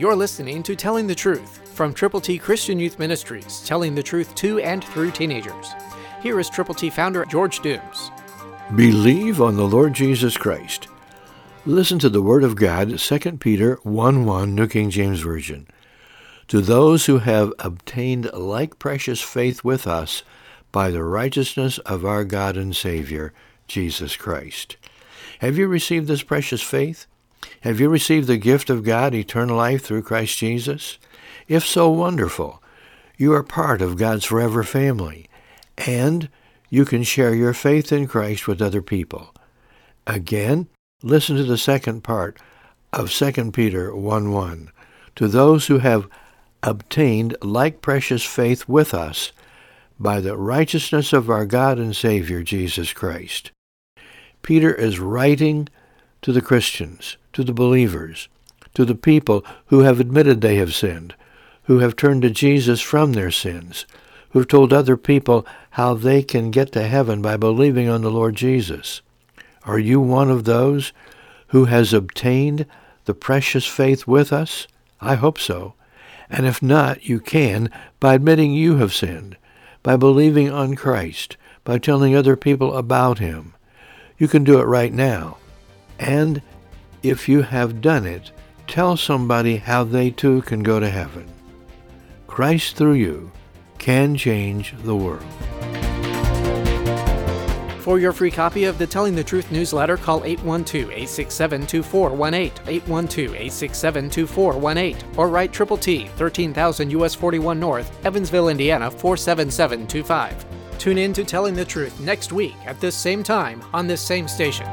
You're listening to Telling the Truth from Triple T Christian Youth Ministries, telling the truth to and through teenagers. Here is Triple T founder George Dooms. Believe on the Lord Jesus Christ. Listen to the Word of God, 2 Peter 1:1, New King James Version. To those who have obtained like precious faith with us by the righteousness of our God and Savior, Jesus Christ. Have you received this precious faith? Have you received the gift of God, eternal life through Christ Jesus? If so, wonderful. You are part of God's forever family, and you can share your faith in Christ with other people. Again, listen to the second part of 2 Peter 1:1. To those who have obtained like precious faith with us by the righteousness of our God and Savior, Jesus Christ. Peter is writing to the Christians, to the believers, to the people who have admitted they have sinned, who have turned to Jesus from their sins, who have told other people how they can get to heaven by believing on the Lord Jesus. Are you one of those who has obtained the precious faith with us? I hope so. And if not, you can by admitting you have sinned, by believing on Christ, by telling other people about Him. You can do it right now. And if you have done it, tell somebody how they too can go to heaven. Christ through you can change the world. For your free copy of the Telling the Truth newsletter, call 812-867-2418, 812-867-2418, or write Triple T, 13,000 U.S. 41 North, Evansville, Indiana, 47725. Tune in to Telling the Truth next week at this same time on this same station.